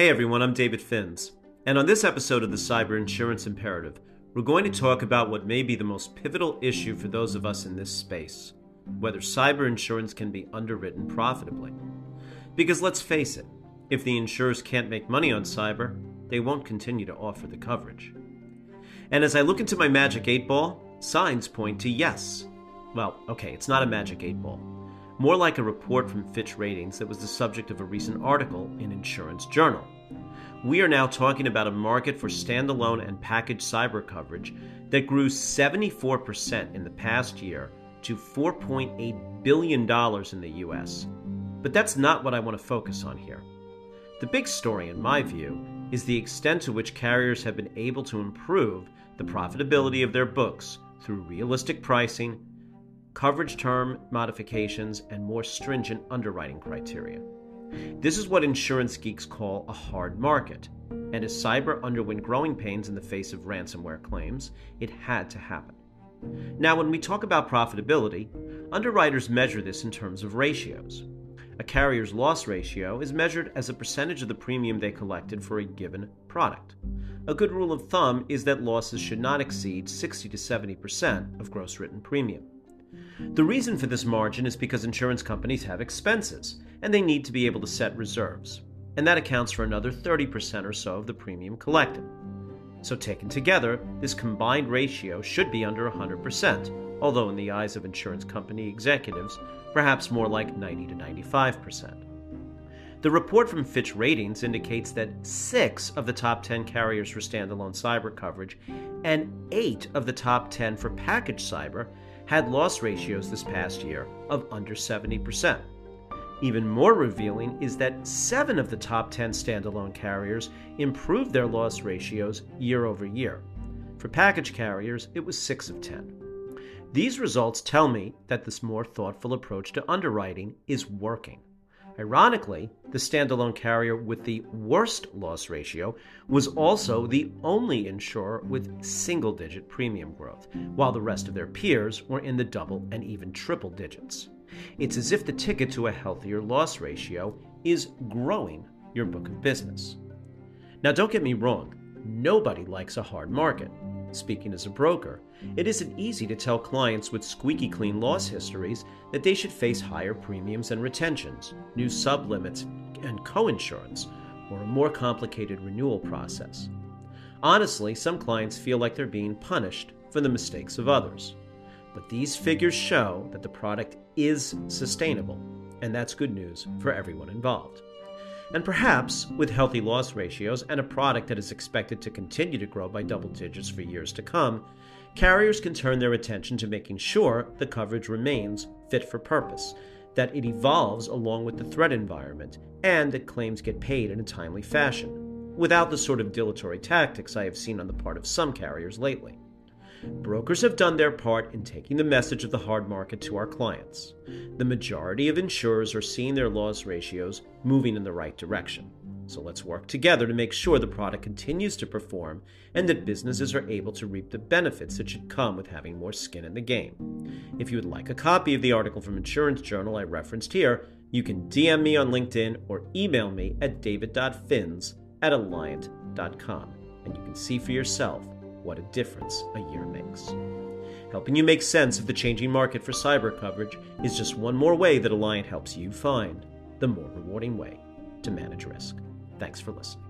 Hey everyone, I'm David Finz, and on this episode of the Cyber Insurance Imperative, we're going to talk about what may be the most pivotal issue for those of us in this space, whether cyber insurance can be underwritten profitably. Because let's face it, if the insurers can't make money on cyber, they won't continue to offer the coverage. And as I look into my magic 8-ball, signs point to yes. Well, okay, it's not a magic 8-ball. More like a report from Fitch Ratings that was the subject of a recent article in Insurance Journal. We are now talking about a market for standalone and packaged cyber coverage that grew 74% in the past year to $4.8 billion in the US. But that's not what I want to focus on here. The big story, in my view, is the extent to which carriers have been able to improve the profitability of their books through realistic pricing, coverage term modifications, and more stringent underwriting criteria. This is what insurance geeks call a hard market, and as cyber underwent growing pains in the face of ransomware claims, it had to happen. Now, when we talk about profitability, underwriters measure this in terms of ratios. A carrier's loss ratio is measured as a percentage of the premium they collected for a given product. A good rule of thumb is that losses should not exceed 60 to 70% of gross written premium. The reason for this margin is because insurance companies have expenses, and they need to be able to set reserves, and that accounts for another 30% or so of the premium collected. So taken together, this combined ratio should be under 100%, although in the eyes of insurance company executives, perhaps more like 90 to 95%. The report from Fitch Ratings indicates that 6 of the top 10 carriers for standalone cyber coverage and 8 of the top 10 for packaged cyber had loss ratios this past year of under 70%. Even more revealing is that 7 of the top 10 standalone carriers improved their loss ratios year over year. For package carriers, it was 6 of 10. These results tell me that this more thoughtful approach to underwriting is working. Ironically, the standalone carrier with the worst loss ratio was also the only insurer with single-digit premium growth, while the rest of their peers were in the double and even triple digits. It's as if the ticket to a healthier loss ratio is growing your book of business. Now, don't get me wrong, nobody likes a hard market. Speaking as a broker, it isn't easy to tell clients with squeaky clean loss histories that they should face higher premiums and retentions, new sublimits and coinsurance, or a more complicated renewal process. Honestly, some clients feel like they're being punished for the mistakes of others. But these figures show that the product is sustainable, and that's good news for everyone involved. And perhaps, with healthy loss ratios and a product that is expected to continue to grow by double digits for years to come, carriers can turn their attention to making sure the coverage remains fit for purpose, that it evolves along with the threat environment, and that claims get paid in a timely fashion, without the sort of dilatory tactics I have seen on the part of some carriers lately. Brokers have done their part in taking the message of the hard market to our clients. The majority of insurers are seeing their loss ratios moving in the right direction. So let's work together to make sure the product continues to perform and that businesses are able to reap the benefits that should come with having more skin in the game. If you would like a copy of the article from Insurance Journal I referenced here, you can DM me on LinkedIn or email me at david.finz@alliant.com, and you can see for yourself what a difference a year makes. Helping you make sense of the changing market for cyber coverage is just one more way that Alliant helps you find the more rewarding way to manage risk. Thanks for listening.